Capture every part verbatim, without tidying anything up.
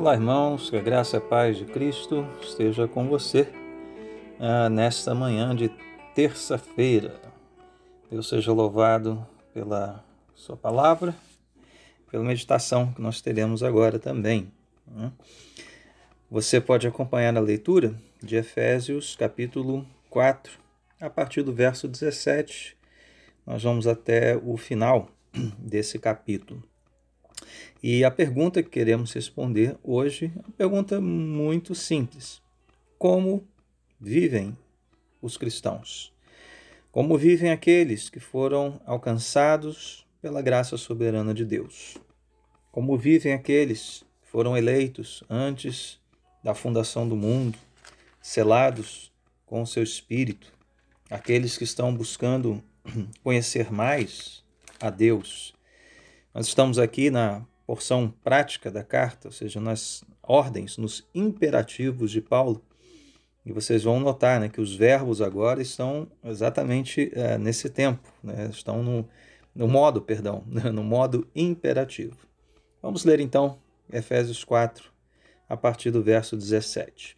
Olá, irmãos, que a graça e a paz de Cristo esteja com você ah, nesta manhã de terça-feira. Deus seja louvado pela sua palavra, pela meditação que nós teremos agora também. Né? Você pode acompanhar a leitura de Efésios, capítulo quatro, a partir do verso dezessete. Nós vamos até o final desse capítulo. E a pergunta que queremos responder hoje é uma pergunta muito simples. Como vivem os cristãos? Como vivem aqueles que foram alcançados pela graça soberana de Deus? Como vivem aqueles que foram eleitos antes da fundação do mundo, selados com o seu Espírito? Aqueles que estão buscando conhecer mais a Deus? Nós estamos aqui na porção prática da carta, ou seja, nas ordens, nos imperativos de Paulo. E vocês vão notar, né, que os verbos agora estão exatamente é, nesse tempo, né? Estão no, no modo, perdão, no modo imperativo. Vamos ler então Efésios quatro, a partir do verso dezessete.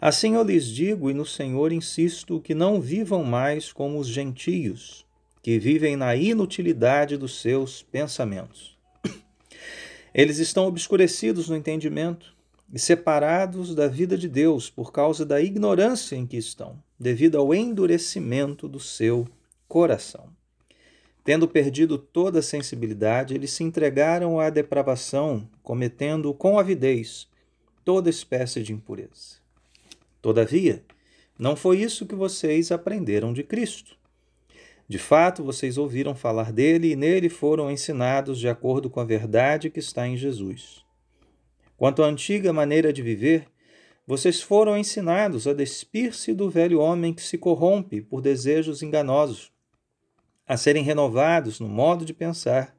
Assim eu lhes digo e no Senhor insisto que não vivam mais como os gentios, que vivem na inutilidade dos seus pensamentos. Eles estão obscurecidos no entendimento e separados da vida de Deus por causa da ignorância em que estão, devido ao endurecimento do seu coração. Tendo perdido toda a sensibilidade, eles se entregaram à depravação, cometendo com avidez toda espécie de impureza. Todavia, não foi isso que vocês aprenderam de Cristo. De fato, vocês ouviram falar dele e nele foram ensinados de acordo com a verdade que está em Jesus. Quanto à antiga maneira de viver, vocês foram ensinados a despir-se do velho homem que se corrompe por desejos enganosos, a serem renovados no modo de pensar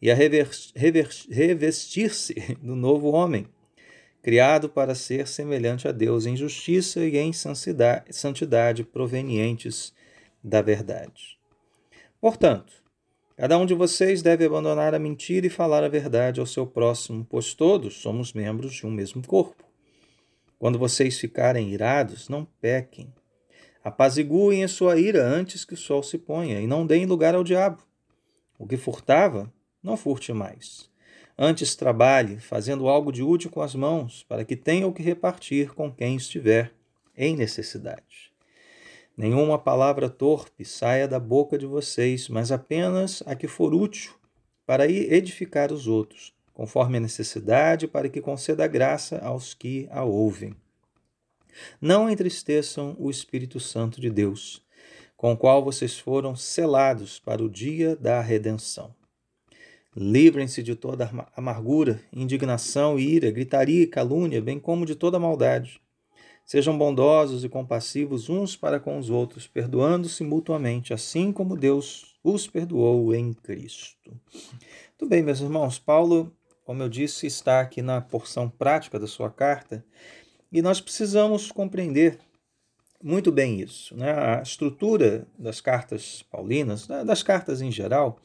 e a revestir-se do novo homem, criado para ser semelhante a Deus em justiça e em santidade provenientes da verdade. Portanto, cada um de vocês deve abandonar a mentira e falar a verdade ao seu próximo, pois todos somos membros de um mesmo corpo. Quando vocês ficarem irados, não pequem. Apaziguem a sua ira antes que o sol se ponha e não deem lugar ao diabo. O que furtava, não furte mais. Antes trabalhe, fazendo algo de útil com as mãos, para que tenha o que repartir com quem estiver em necessidade. Nenhuma palavra torpe saia da boca de vocês, mas apenas a que for útil para edificar os outros, conforme a necessidade, para que conceda graça aos que a ouvem. Não entristeçam o Espírito Santo de Deus, com o qual vocês foram selados para o dia da redenção. Livrem-se de toda amargura, indignação, ira, gritaria e calúnia, bem como de toda maldade. Sejam bondosos e compassivos uns para com os outros, perdoando-se mutuamente, assim como Deus os perdoou em Cristo. Muito bem, meus irmãos, Paulo, como eu disse, está aqui na porção prática da sua carta, e nós precisamos compreender muito bem isso, né? A estrutura das cartas paulinas, das cartas em geral,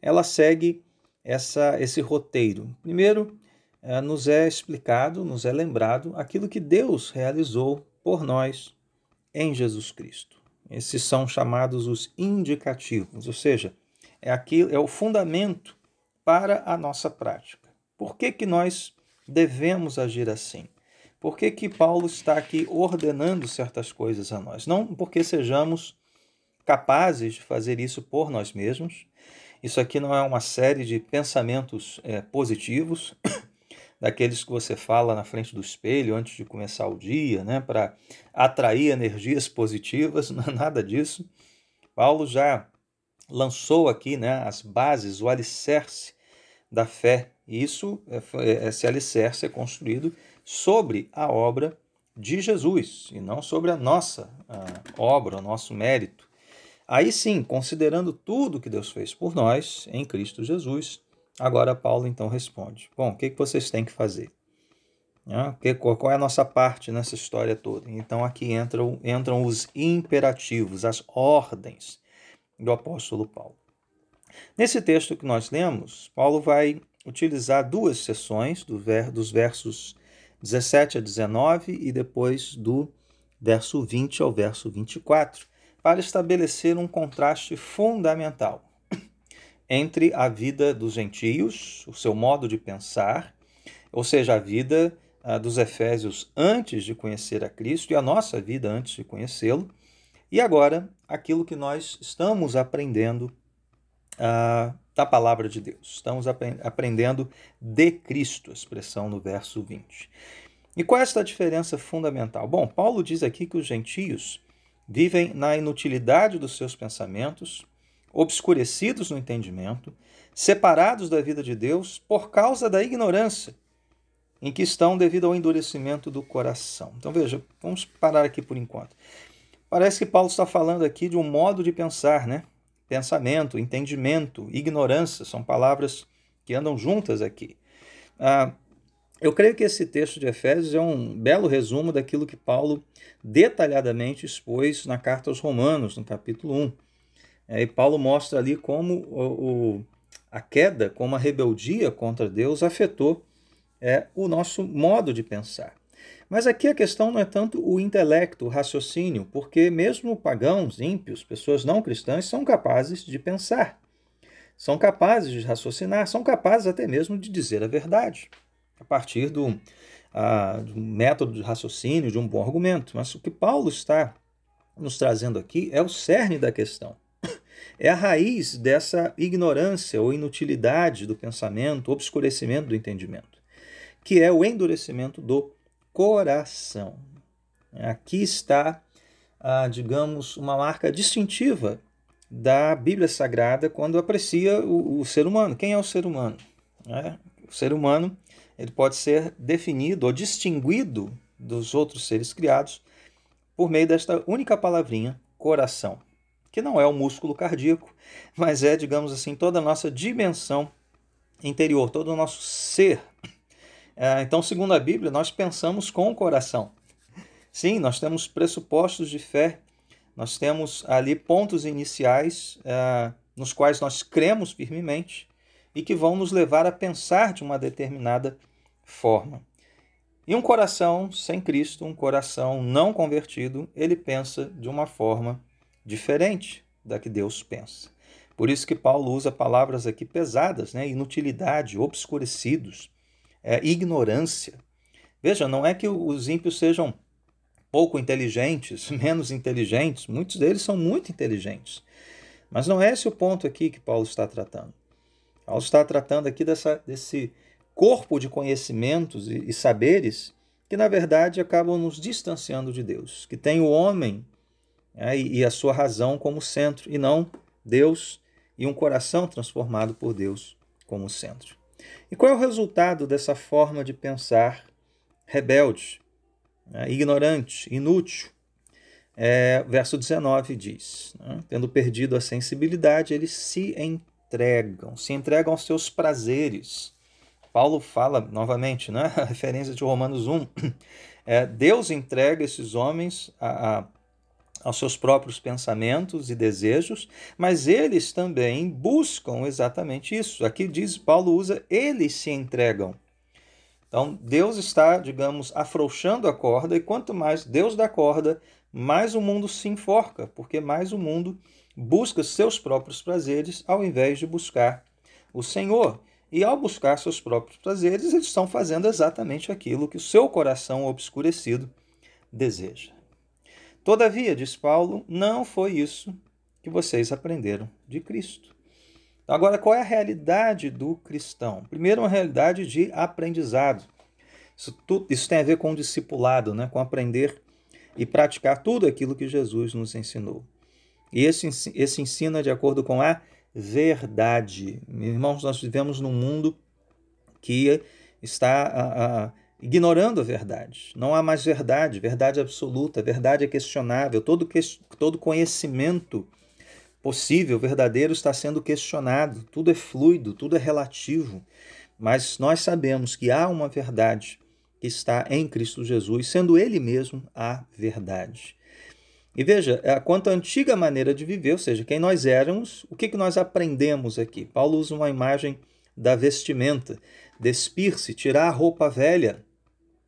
ela segue essa, esse roteiro. Primeiro, nos é explicado, nos é lembrado aquilo que Deus realizou por nós em Jesus Cristo. Esses são chamados os indicativos, ou seja, é, aquilo, é o fundamento para a nossa prática. Por que que nós devemos agir assim? Por que que Paulo está aqui ordenando certas coisas a nós? Não porque sejamos capazes de fazer isso por nós mesmos. Isso aqui não é uma série de pensamentos é, positivos, daqueles que você fala na frente do espelho antes de começar o dia, né, para atrair energias positivas, não é nada disso. Paulo já lançou aqui, né, as bases, o alicerce da fé. E isso, esse alicerce é construído sobre a obra de Jesus e não sobre a nossa a obra, o nosso mérito. Aí sim, considerando tudo que Deus fez por nós em Cristo Jesus, agora Paulo então responde, bom, o que vocês têm que fazer? Qual é a nossa parte nessa história toda? Então aqui entram, entram os imperativos, as ordens do apóstolo Paulo. Nesse texto que nós lemos, Paulo vai utilizar duas seções, do ver, dos versos dezessete a dezenove e depois do verso vinte ao verso vinte e quatro, para estabelecer um contraste fundamental entre a vida dos gentios, o seu modo de pensar, ou seja, a vida ah, dos Efésios antes de conhecer a Cristo e a nossa vida antes de conhecê-lo, e agora aquilo que nós estamos aprendendo ah, da palavra de Deus. Estamos apre- aprendendo de Cristo, a expressão no verso vinte. E qual é esta diferença fundamental? Bom, Paulo diz aqui que os gentios vivem na inutilidade dos seus pensamentos, obscurecidos no entendimento, separados da vida de Deus por causa da ignorância em que estão devido ao endurecimento do coração. Então veja, vamos parar aqui por enquanto. Parece que Paulo está falando aqui de um modo de pensar, né? Pensamento, entendimento, ignorância, são palavras que andam juntas aqui. Ah, eu creio que esse texto de Efésios é um belo resumo daquilo que Paulo detalhadamente expôs na carta aos Romanos, no capítulo um. É, e Paulo mostra ali como o, o, a queda, como a rebeldia contra Deus afetou é, o nosso modo de pensar. Mas aqui a questão não é tanto o intelecto, o raciocínio, porque mesmo pagãos, ímpios, pessoas não cristãs, são capazes de pensar, são capazes de raciocinar, são capazes até mesmo de dizer a verdade, a partir do, a, do método de raciocínio, de um bom argumento. Mas o que Paulo está nos trazendo aqui é o cerne da questão, é a raiz dessa ignorância ou inutilidade do pensamento, obscurecimento do entendimento, que é o endurecimento do coração. Aqui está, ah, digamos, uma marca distintiva da Bíblia Sagrada quando aprecia o, o ser humano. Quem é o ser humano? É, o ser humano ele pode ser definido ou distinguido dos outros seres criados por meio desta única palavrinha, coração, que não é o músculo cardíaco, mas é, digamos assim, toda a nossa dimensão interior, todo o nosso ser. Então, segundo a Bíblia, nós pensamos com o coração. Sim, nós temos pressupostos de fé, nós temos ali pontos iniciais uh, nos quais nós cremos firmemente e que vão nos levar a pensar de uma determinada forma. E um coração sem Cristo, um coração não convertido, ele pensa de uma forma diferente da que Deus pensa. Por isso que Paulo usa palavras aqui pesadas, né? Inutilidade, obscurecidos. É, ignorância. Veja, não é que os ímpios sejam pouco inteligentes, menos inteligentes, muitos deles são muito inteligentes, mas não é esse o ponto aqui que Paulo está tratando. Paulo está tratando aqui dessa, desse corpo de conhecimentos e, e saberes que, na verdade, acabam nos distanciando de Deus, que tem o homem é, e a sua razão como centro, e não Deus e um coração transformado por Deus como centro. E qual é o resultado dessa forma de pensar rebelde, né, ignorante, inútil? É, verso dezenove diz, né, tendo perdido a sensibilidade, eles se entregam, se entregam aos seus prazeres. Paulo fala novamente, né, a referência de Romanos um, é, Deus entrega esses homens a, a, aos seus próprios pensamentos e desejos, mas eles também buscam exatamente isso. Aqui diz, Paulo usa, eles se entregam. Então, Deus está, digamos, afrouxando a corda, e quanto mais Deus dá corda, mais o mundo se enforca, porque mais o mundo busca seus próprios prazeres, ao invés de buscar o Senhor. E ao buscar seus próprios prazeres, eles estão fazendo exatamente aquilo que o seu coração obscurecido deseja. Todavia, diz Paulo, não foi isso que vocês aprenderam de Cristo. Agora, qual é a realidade do cristão? Primeiro, uma realidade de aprendizado. Isso, tudo, isso tem a ver com o discipulado, né? Com aprender e praticar tudo aquilo que Jesus nos ensinou. E esse, esse ensino é de acordo com a verdade. Meus irmãos, nós vivemos num mundo que está... A, a, ignorando a verdade. Não há mais verdade, verdade absoluta, verdade é questionável, todo, que, todo conhecimento possível, verdadeiro, está sendo questionado, tudo é fluido, tudo é relativo, mas nós sabemos que há uma verdade que está em Cristo Jesus, sendo Ele mesmo a verdade. E veja, quanto à antiga maneira de viver, ou seja, quem nós éramos, o que nós aprendemos aqui? Paulo usa uma imagem da vestimenta. Despir-se, tirar a roupa velha,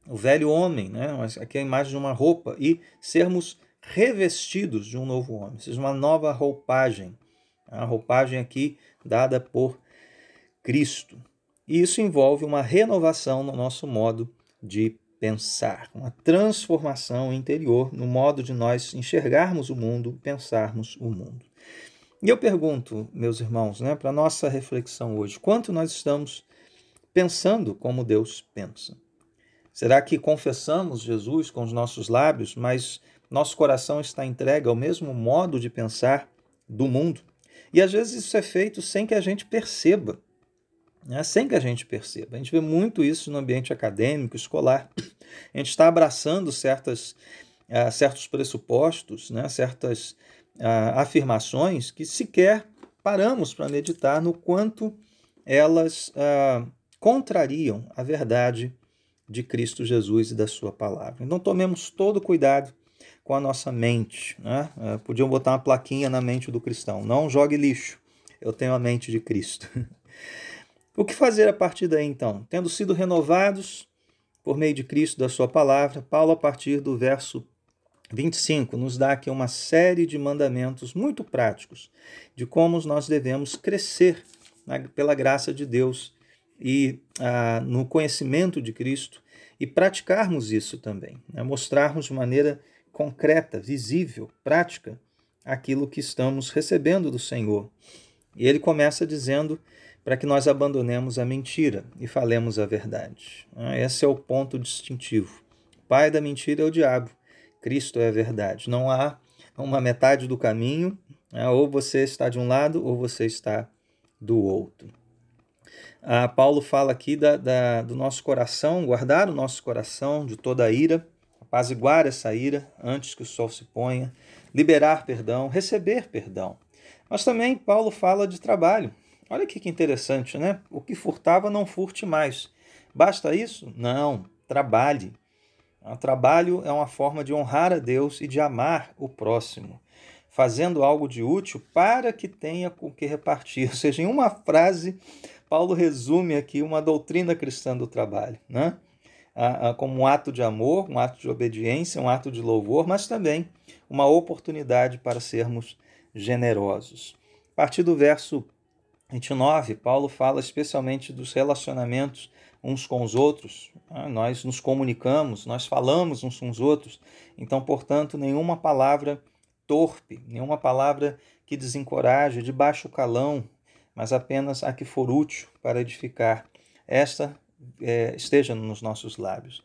o velho homem, né? Aqui é a imagem de uma roupa, e sermos revestidos de um novo homem, ou seja, uma nova roupagem, a roupagem aqui dada por Cristo. E isso envolve uma renovação no nosso modo de pensar, uma transformação interior no modo de nós enxergarmos o mundo, pensarmos o mundo. E eu pergunto, meus irmãos, né, para a nossa reflexão hoje, quanto nós estamos pensando como Deus pensa? Será que confessamos Jesus com os nossos lábios, mas nosso coração está entregue ao mesmo modo de pensar do mundo? E às vezes isso é feito sem que a gente perceba, né? Sem que a gente perceba. A gente vê muito isso no ambiente acadêmico, escolar. A gente está abraçando certas, uh, certos pressupostos, né? Certas uh, afirmações que sequer paramos para meditar no quanto elas uh, contrariam a verdade de Cristo Jesus e da sua palavra. Então tomemos todo cuidado com a nossa mente, né? Uh, podiam botar uma plaquinha na mente do cristão: não jogue lixo, eu tenho a mente de Cristo. O que fazer a partir daí, então? Tendo sido renovados por meio de Cristo, da sua palavra, Paulo, a partir do verso vinte e cinco, nos dá aqui uma série de mandamentos muito práticos de como nós devemos crescer na, pela graça de Deus e uh, no conhecimento de Cristo, e praticarmos isso também, né? Mostrarmos de maneira concreta, visível, prática, aquilo que estamos recebendo do Senhor. E ele começa dizendo para que nós abandonemos a mentira e falemos a verdade. Esse é o ponto distintivo. O pai da mentira é o diabo, Cristo é a verdade. Não há uma metade do caminho, ou você está de um lado ou você está do outro. Ah, Paulo fala aqui da, da, do nosso coração, guardar o nosso coração de toda a ira, apaziguar essa ira antes que o sol se ponha, liberar perdão, receber perdão. Mas também Paulo fala de trabalho. Olha que interessante, né? O que furtava, não furte mais. Basta isso? Não, trabalhe. O trabalho é uma forma de honrar a Deus e de amar o próximo, fazendo algo de útil para que tenha com que repartir. Ou seja, em uma frase, Paulo resume aqui uma doutrina cristã do trabalho, né? Como um ato de amor, um ato de obediência, um ato de louvor, mas também uma oportunidade para sermos generosos. A partir do verso vinte e nove, Paulo fala especialmente dos relacionamentos uns com os outros. Nós nos comunicamos, nós falamos uns com os outros. Então, portanto, nenhuma palavra torpe, nenhuma palavra que desencoraje, de baixo calão, mas apenas a que for útil para edificar. Esta É, esteja nos nossos lábios.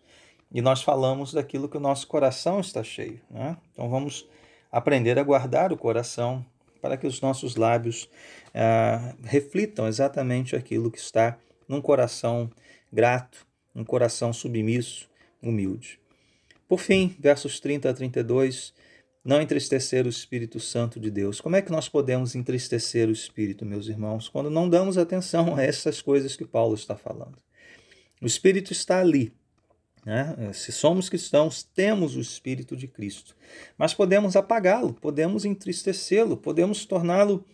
E nós falamos daquilo que o nosso coração está cheio, né? Então vamos aprender a guardar o coração para que os nossos lábios ah, reflitam exatamente aquilo que está num coração grato, num coração submisso, humilde. Por fim, versos trinta a trinta e dois, não entristecer o Espírito Santo de Deus. Como é que nós podemos entristecer o Espírito, meus irmãos, quando não damos atenção a essas coisas que Paulo está falando? O Espírito está ali, né? Se somos cristãos, temos o Espírito de Cristo. Mas podemos apagá-lo, podemos entristecê-lo, podemos torná-lo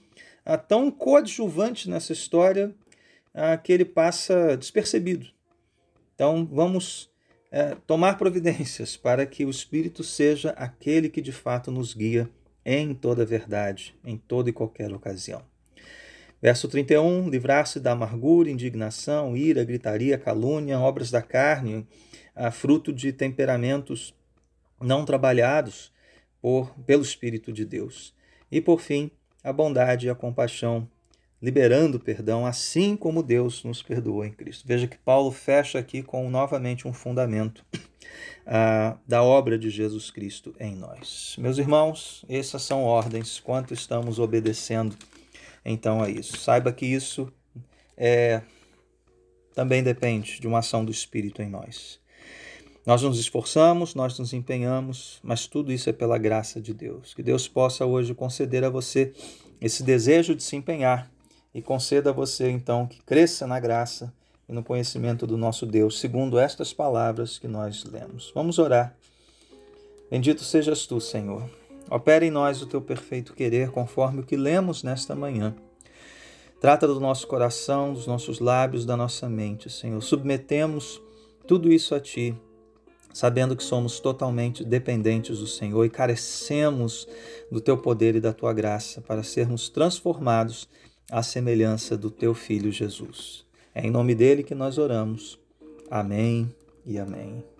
ah, tão coadjuvante nessa história ah, que ele passa despercebido. Então vamos eh, tomar providências para que o Espírito seja aquele que de fato nos guia em toda a verdade, em toda e qualquer ocasião. Verso trinta e um, livrar-se da amargura, indignação, ira, gritaria, calúnia, obras da carne, fruto de temperamentos não trabalhados por, pelo Espírito de Deus. E, por fim, a bondade e a compaixão, liberando perdão, assim como Deus nos perdoou em Cristo. Veja que Paulo fecha aqui com novamente um fundamento uh, da obra de Jesus Cristo em nós. Meus irmãos, essas são ordens, quanto estamos obedecendo então é isso. Saiba que isso é, também depende de uma ação do Espírito em nós. Nós nos esforçamos, nós nos empenhamos, mas tudo isso é pela graça de Deus. Que Deus possa hoje conceder a você esse desejo de se empenhar e conceda a você, então, que cresça na graça e no conhecimento do nosso Deus, segundo estas palavras que nós lemos. Vamos orar. Bendito sejas tu, Senhor. Opera em nós o teu perfeito querer, conforme o que lemos nesta manhã. Trata do nosso coração, dos nossos lábios, da nossa mente, Senhor. Submetemos tudo isso a Ti, sabendo que somos totalmente dependentes do Senhor e carecemos do Teu poder e da Tua graça para sermos transformados à semelhança do Teu Filho Jesus. É em nome dEle que nós oramos. Amém e amém.